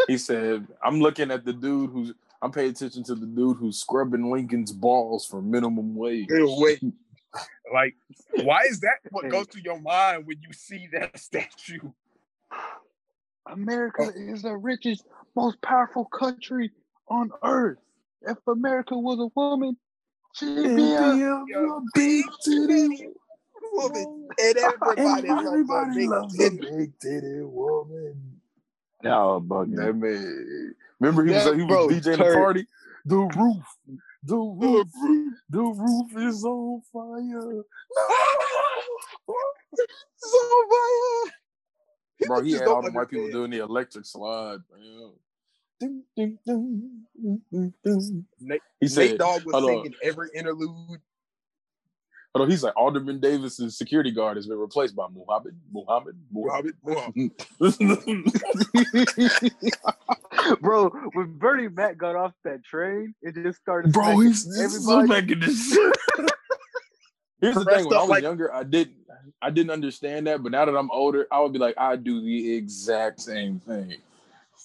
He said, "I'm paying attention to the dude who's scrubbing Lincoln's balls for minimum wage." Wait, like, why is that what goes through your mind when you see that statue? America is the richest, most powerful country on earth. If America was a woman, she'd be a big titty woman. And everybody loves a big titty woman. No, that man. Remember he was DJing the party? The roof is on fire. It's on fire. Bro, he had all the white people doing the electric slide, man. He said, Nate Dogg was singing every interlude. Although he's like, Alderman Davis's security guard has been replaced by Muhammad. Bro, when Bernie Mac got off that train, it just started. Bro, he's so making this shit. Here's the thing: when I was younger, I didn't understand that, but now that I'm older, I would be like, I do the exact same thing.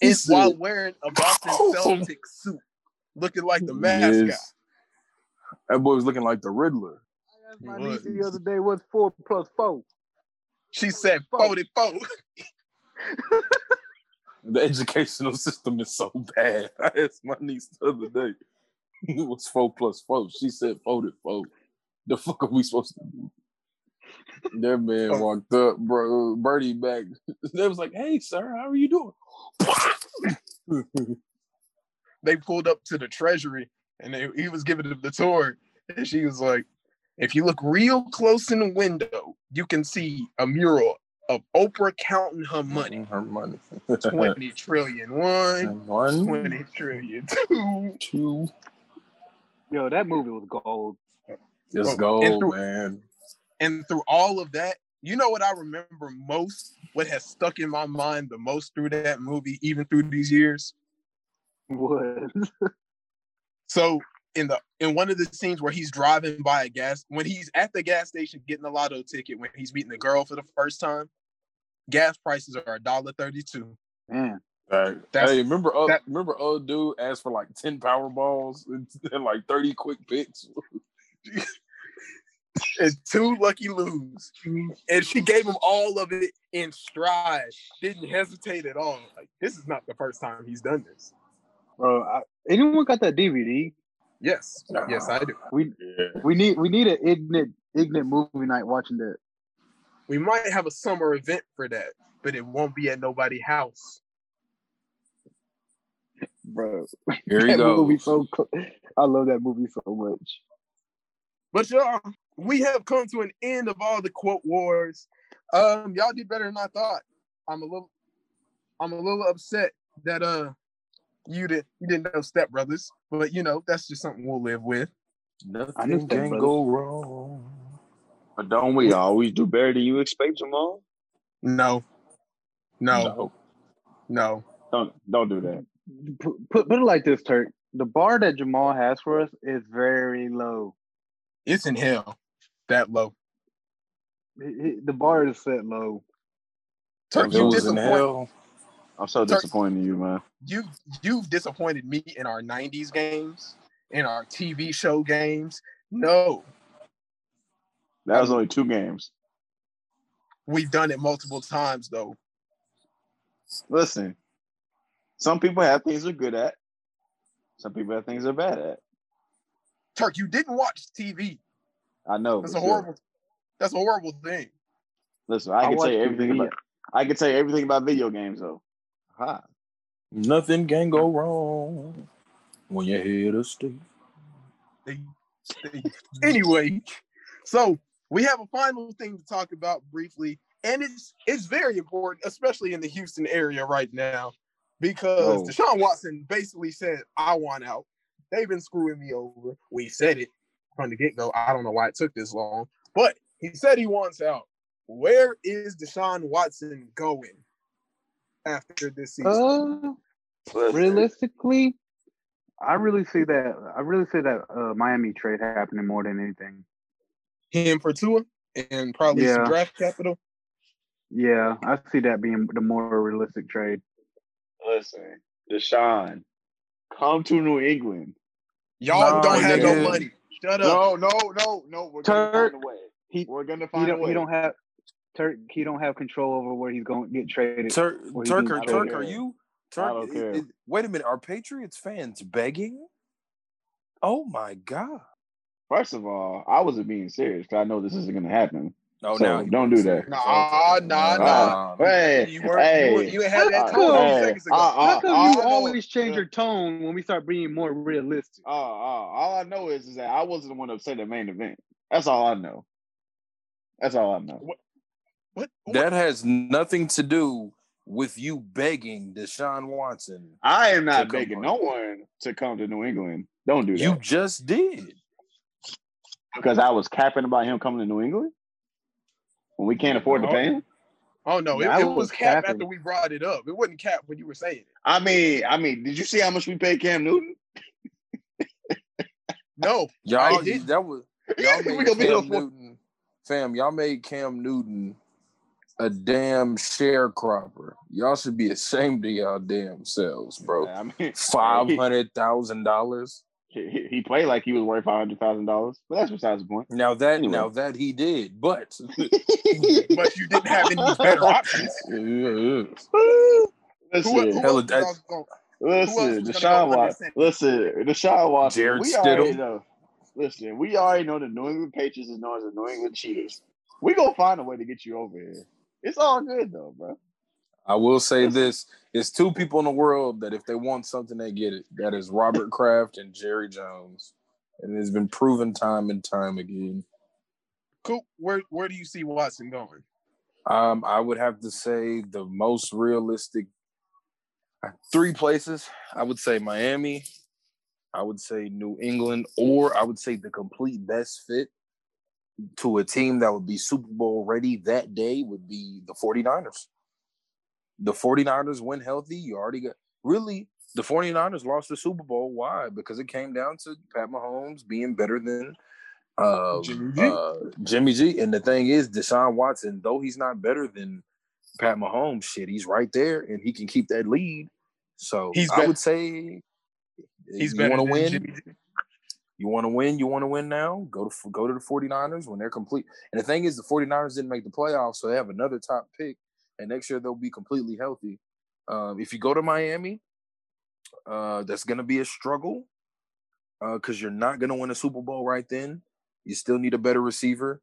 It's while wearing a Boston Celtics suit, looking like the mascot. Yes. That boy was looking like the Riddler. My niece the other day, what's 4 + 4? She said 44. The educational system is so bad. I asked my niece the other day, what's 4 + 4? She said 44. The fuck are we supposed to do? That man walked up, bro. Birdie back. They was like, hey, sir, how are you doing? They pulled up to the Treasury, and he was giving them the tour. And she was like, if you look real close in the window, you can see a mural of Oprah counting her money. Her money. 20 trillion. One. 20 trillion. Two. Yo, that movie was gold. Just gold, man. And through all of that, you know what I remember most? What has stuck in my mind the most through that movie, even through these years? What? So in one of the scenes where he's driving by a gas, when he's at the gas station getting a lotto ticket, when he's meeting the girl for the first time, gas prices are $1.32. Man. Right. Hey, remember old dude asked for like 10 Powerballs and like 30 quick picks? And 2 lucky loos, and she gave him all of it in stride. Didn't hesitate at all. Like, this is not the first time he's done this. Bro, anyone got that DVD? Yes, yes, I do. We need an ignorant movie night watching that. We might have a summer event for that, but it won't be at nobody's house. Bro, here you go. I love that movie so much. But y'all, we have come to an end of all the quote wars. Y'all did better than I thought. I'm a little upset that you didn't know Step Brothers, but you know that's just something we'll live with. Nothing can go wrong. But don't we always do better than you expect, Jamal? No. Don't do that. Put it like this, Turk. The bar that Jamal has for us is very low. It's in hell, that low. The bar is set low. Turk, you disappointed. I'm so disappointed in you, man. You've disappointed me in our 90s games, in our TV show games. No. That was only 2 games. We've done it multiple times, though. Listen, some people have things they're good at. Some people have things they're bad at. Turk, you didn't watch TV. I know. That's a horrible thing. Listen, I can tell you everything about video games though. Aha. Nothing can go wrong when you hear the stick. Anyway, so we have a final thing to talk about briefly, and it's very important, especially in the Houston area right now, because Deshaun Watson basically said, I want out. They've been screwing me over. We said it from the get-go. I don't know why it took this long. But he said he wants out. Where is Deshaun Watson going after this season? Realistically, I really see that Miami trade happening more than anything. Him for Tua and probably some draft capital? Yeah, I see that being the more realistic trade. Listen, Deshaun. Come to New England. Y'all don't have no money. Shut up. No. We're going to find a way. He don't have. Turk, he don't have control over where he's going to get traded. Turk, are you? Turk, wait a minute. Are Patriots fans begging? Oh, my God. First of all, I wasn't being serious because I know this isn't going to happen. Oh, so no, don't do that. No. Hey, you ain't had that time 2 seconds ago. How come you always change your tone when we start being more realistic? All I know is that I wasn't the one upset at Main Event. That's all I know. What? That has nothing to do with you begging Deshaun Watson. I am not begging no one to come to New England. Don't do that. You just did. Because I was capping about him coming to New England? When we can't afford to pay him? Oh, no. It was cap after we brought it up. It wasn't cap when you were saying it. I mean, did you see how much we paid Cam Newton? No. Y'all did. That was – y'all made Cam Newton a damn sharecropper. Y'all should be ashamed of y'all damn selves, bro. Yeah, I mean, $500,000. He played like he was worth $500,000, but that's besides the point. Now that he did, but you didn't have any better options. Deshaun Watson, Jared Stidham. Listen, we already know the New England Patriots is known as the New England Cheaters. We gonna find a way to get you over here. It's all good though, bro. I will say this. It's two people in the world that if they want something, they get it. That is Robert Kraft and Jerry Jones. And it's been proven time and time again. Coop, where do you see Watson going? I would have to say the most realistic three places. I would say Miami. I would say New England. Or I would say the complete best fit to a team that would be Super Bowl ready that day would be the 49ers. The 49ers went healthy. You already got – really, the 49ers lost the Super Bowl. Why? Because it came down to Pat Mahomes being better than Jimmy G. And the thing is, Deshaun Watson, though he's not better than Pat Mahomes, he's right there, and he can keep that lead. So I would say he's better than Jimmy G. You want to win now? Go to the 49ers when they're complete. And the thing is, the 49ers didn't make the playoffs, so they have another top pick. And next year, they'll be completely healthy. If you go to Miami, that's going to be a struggle because you're not going to win a Super Bowl right then. You still need a better receiver.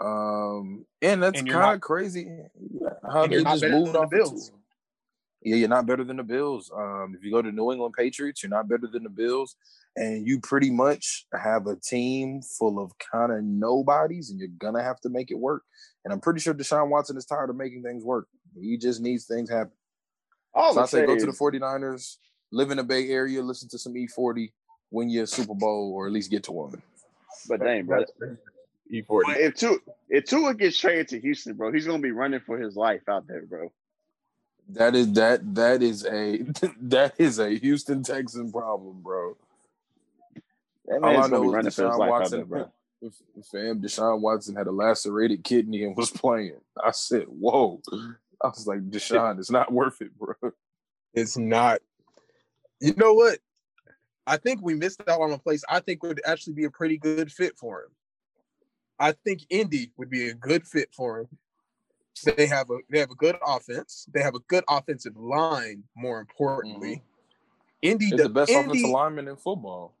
And that's kind of crazy how they just moved on the Bills. Yeah, you're not better than the Bills. If you go to New England Patriots, you're not better than the Bills. And you pretty much have a team full of kind of nobodies, and you're going to have to make it work. And I'm pretty sure Deshaun Watson is tired of making things work. He just needs things happen. So I say go to the 49ers, live in the Bay Area, listen to some E40, win your Super Bowl, or at least get to one. But dang, bro. E40. If Tua gets traded to Houston, bro, he's going to be running for his life out there, bro. That is a Houston Texan problem, bro. All I know is Deshaun Watson, bro. Fam, Deshaun Watson had a lacerated kidney and was playing. I said, whoa. I was like, Deshaun, it's not worth it, bro. It's not. You know what? I think we missed out on a place I think would actually be a pretty good fit for him. I think Indy would be a good fit for him. They have a good offense. They have a good offensive line, more importantly. Mm-hmm. It's the best offensive lineman in football.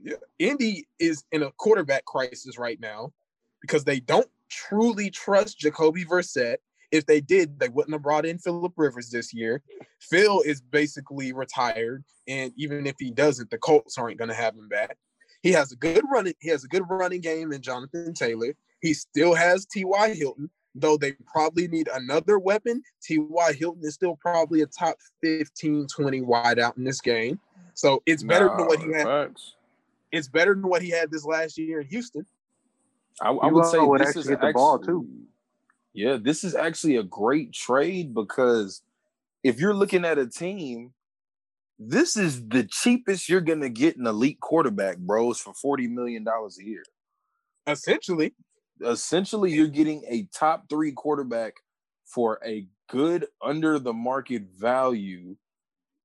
Yeah, Indy is in a quarterback crisis right now because they don't truly trust Jacoby Brissett. If they did, they wouldn't have brought in Phillip Rivers this year. Phil is basically retired, and even if he doesn't, the Colts aren't going to have him back. He has a good running game in Jonathan Taylor. He still has T.Y. Hilton, though they probably need another weapon. T.Y. Hilton is still probably a top 15, 20 wideout in this game. So it's better than what he had. Facts. It's better than what he had this last year in Houston. I would say this is the ball too. Yeah, this is actually a great trade because if you're looking at a team, this is the cheapest you're going to get an elite quarterback, bros, for $40 million a year. Essentially, you're getting a top three quarterback for a good under the market value.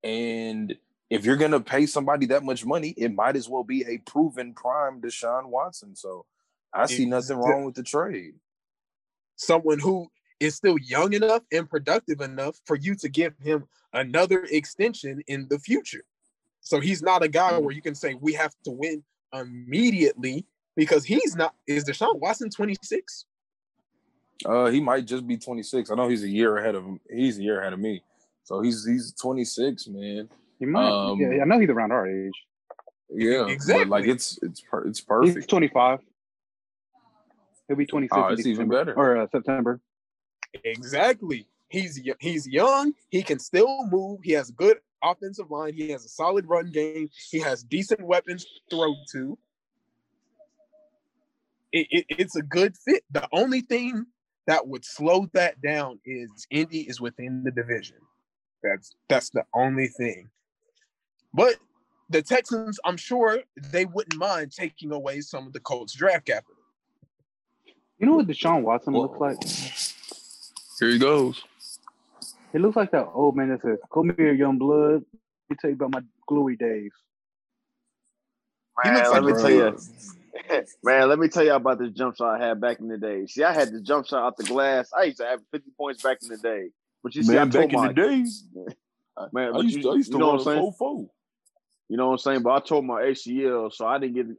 And if you're going to pay somebody that much money, it might as well be a proven prime Deshaun Watson. So I see nothing wrong with the trade. Someone who is still young enough and productive enough for you to give him another extension in the future. So he's not a guy where you can say we have to win immediately, because he's not. Is Deshaun Watson 26? He might just be 26. I know he's a year ahead of him. He's a year ahead of me. So he's 26, man. He might. Yeah, I know he's around our age. Yeah, exactly. But like it's perfect. He's 25. He'll be 26. Oh, it's even better. Or September. Exactly. He's young. He can still move. He has a good offensive line. He has a solid run game. He has decent weapons to throw to. It's a good fit. The only thing that would slow that down is Indy is within the division. That's the only thing. But the Texans, I'm sure they wouldn't mind taking away some of the Colts draft capital. You know what Deshaun Watson looks like? Here he goes. He looks like that old man that says, "Come here, young blood. Let me tell you about my glory days." Man, let me tell you about this jump shot I had back in the day. See, I had the jump shot out the glass. I used to have 50 points back in the day. But you see, man, I used to know what I'm saying? 4-4. You know what I'm saying? But I tore my ACL, so I didn't get a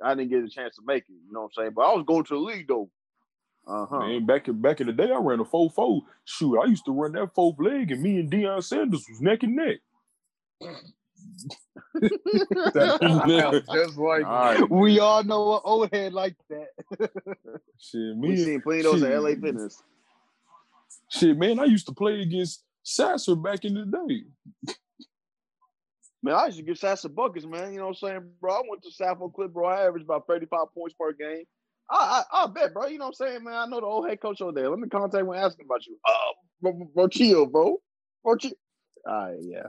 chance to make it. You know what I'm saying? But I was going to the league though. Man, back in the day, I ran a 4-4. Shoot, I used to run that fourth leg, and me and Deion Sanders was neck and neck. Just like right. We all know an old head like that. Shit, we seen plenty of those at LA Fitness. Shit, man, I used to play against Sasser back in the day. Man, I used to give Sasser buckets, man. You know what I'm saying, bro? I went to Sappho Clip, bro. I averaged about 35 points per game. I bet, bro. You know what I'm saying, man? I know the old head coach over there. Let me contact him and ask him about you. Bro, chill, bro. Bro, chill. Yeah.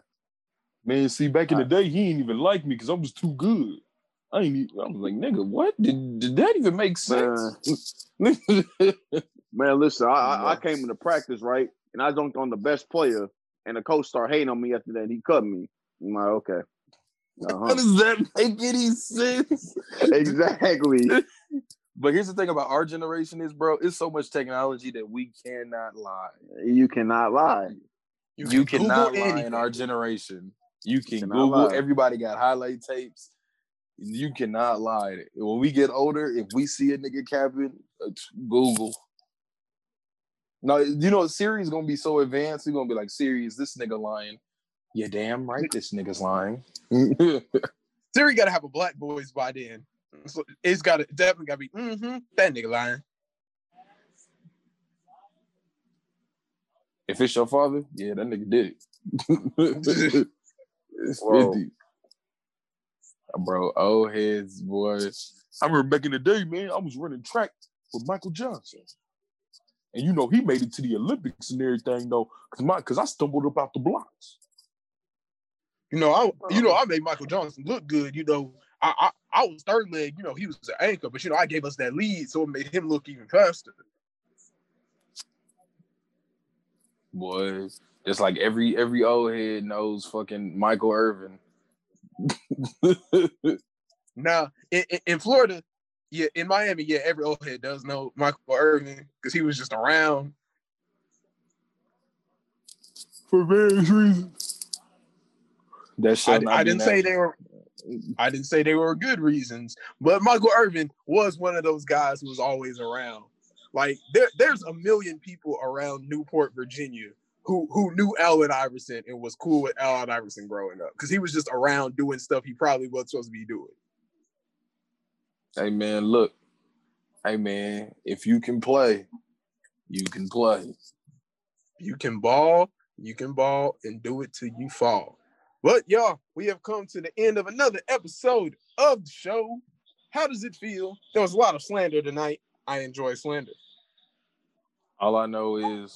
Man, see, back in the day, he ain't even like me because I was too good. I was like, nigga, what? Did that even make sense? Man, listen, I came into practice, right? And I dunked on the best player, and the coach started hating on me after that. He cut me. I'm like, okay. How does that make any sense? Exactly. But here's the thing about our generation is, bro, it's so much technology that we cannot lie. You cannot lie. You cannot Google lie anything. In our generation. You can Google. Lie. Everybody got highlight tapes. You cannot lie. When we get older, if we see a nigga capping, Google. Now, you know, Siri's going to be so advanced. He's going to be like, Siri, is this nigga lying? Yeah, damn right this nigga's lying. Siri got to have a black voice by then. So it's got to definitely got to be, that nigga lying. If it's your father, yeah, that nigga did it. It's 50. Bro, old heads, boy. I remember back in the day, man, I was running track with Michael Jackson. And, you know, he made it to the Olympics and everything, though, because I stumbled up out the blocks. You know, I made Michael Johnson look good. You know, I was third leg. You know, he was the anchor, but you know, I gave us that lead, so it made him look even faster. Boy, it's like every old head knows fucking Michael Irvin. Now, in Florida, yeah, in Miami, yeah, every old head does know Michael Irvin because he was just around for various reasons. I didn't say they were good reasons, but Michael Irvin was one of those guys who was always around. Like there's a million people around Newport, Virginia, who knew Allen Iverson and was cool with Allen Iverson growing up because he was just around doing stuff he probably wasn't supposed to be doing. Hey man, look, if you can play, you can play. You can ball, and do it till you fall. But, y'all, we have come to the end of another episode of the show. How does it feel? There was a lot of slander tonight. I enjoy slander. All I know is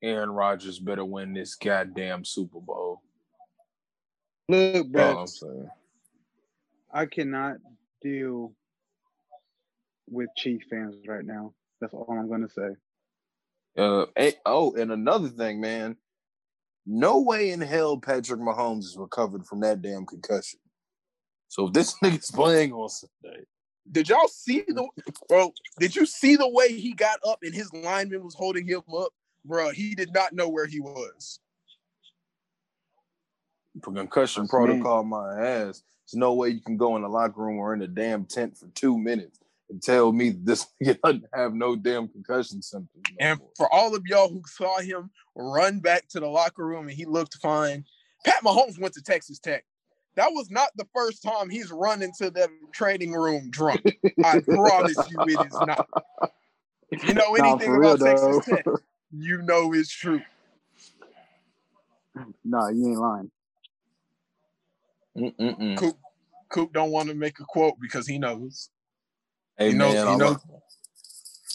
Aaron Rodgers better win this goddamn Super Bowl. Look, bro, I cannot deal with Chief fans right now. That's all I'm going to say. And another thing, man. No way in hell Patrick Mahomes is recovered from that damn concussion. So if this nigga's playing on Sunday, Did y'all see the bro? Did you see the way he got up and his lineman was holding him up, bro? He did not know where he was. Concussion protocol, my ass. There's no way you can go in the locker room or in a damn tent for 2 minutes and tell me this nigga doesn't have no damn concussion symptoms. And for all of y'all who saw him run back to the locker room and he looked fine, Pat Mahomes went to Texas Tech. That was not the first time he's run into the training room drunk. I promise you it is not. If you know anything about Texas Tech, you know it's true. Nah, you ain't lying. Coop don't want to make a quote because he knows. Hey, he knows.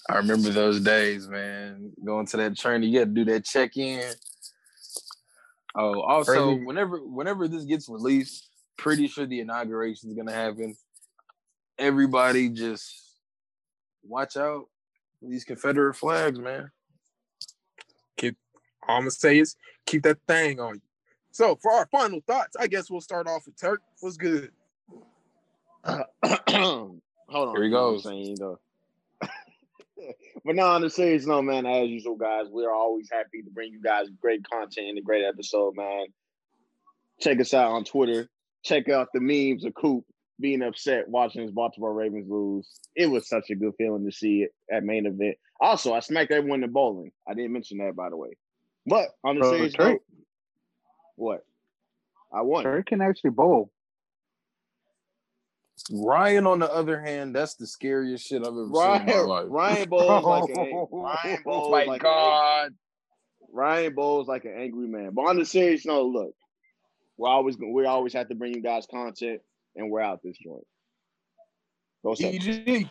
I remember those days, man. Going to that training, you got to do that check-in. Oh, also, whenever this gets released, pretty sure the inauguration is going to happen. Everybody just watch out for these Confederate flags, man. All I'm going to say is keep that thing on you. So, for our final thoughts, I guess we'll start off with Turk. What's good? Hold on. Here he goes. But no, on the serious note, man, as usual, guys, we're always happy to bring you guys great content and a great episode, man. Check us out on Twitter. Check out the memes of Coop being upset watching his Baltimore Ravens lose. It was such a good feeling to see it at Main Event. Also, I smacked everyone in bowling. I didn't mention that, by the way. But on the serious note, what? I won. Turk can actually bowl. Ryan, on the other hand, that's the scariest shit I've ever seen in my life. Ryan bowls like an Ryan bowls oh my like God. Ryan bowls like an angry man. But on the serious note, look, we always have to bring you guys content, and we're out this joint. Go EG.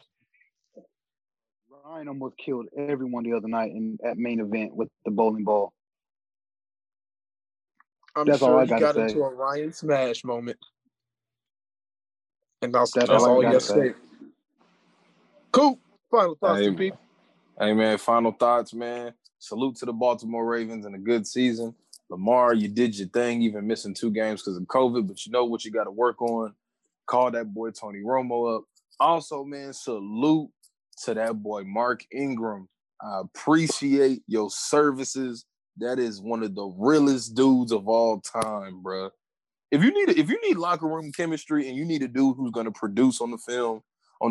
Ryan almost killed everyone the other night at Main Event with the bowling ball. That's all I got to say. Into a Ryan smash moment. And that's all you say. Cool. Final thoughts, people. Hey, man, final thoughts, man. Salute to the Baltimore Ravens and a good season. Lamar, you did your thing, even missing 2 games because of COVID, but you know what you got to work on. Call that boy Tony Romo up. Also, man, salute to that boy Mark Ingram. I appreciate your services. That is one of the realest dudes of all time, bro. If you need locker room chemistry and you need a dude who's going to produce on the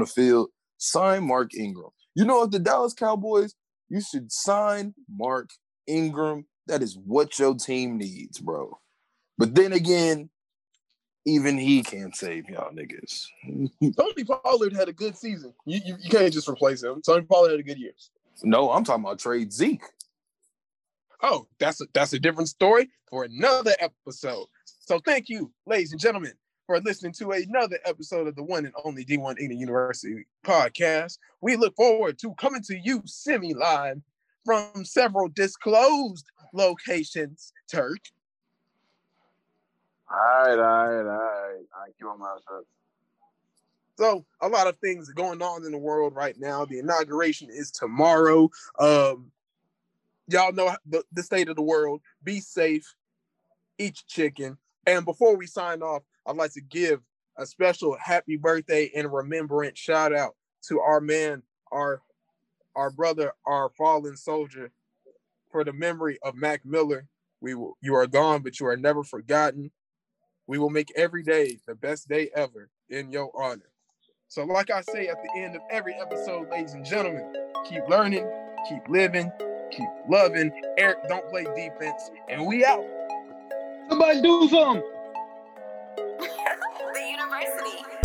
field, sign Mark Ingram. You know, if the Dallas Cowboys, you should sign Mark Ingram. That is what your team needs, bro. But then again, even he can't save y'all niggas. Tony Pollard had a good season. You can't just replace him. Tony Pollard had a good year. No, I'm talking about trade Zeke. Oh, that's a different story for another episode. So thank you, ladies and gentlemen, for listening to another episode of the one and only D1 Ignite University podcast. We look forward to coming to you semi-live from several disclosed locations, Turk. All right. I keep on my shirt. So a lot of things are going on in the world right now. The inauguration is tomorrow. Y'all know the state of the world. Be safe. Eat chicken. And before we sign off, I'd like to give a special happy birthday and remembrance shout out to our man, our brother, our fallen soldier. For the memory of Mac Miller, you are gone, but you are never forgotten. We will make every day the best day ever in your honor. So like I say at the end of every episode, ladies and gentlemen, keep learning, keep living, keep loving. Eric, don't play defense. And we out. Somebody do something. The university.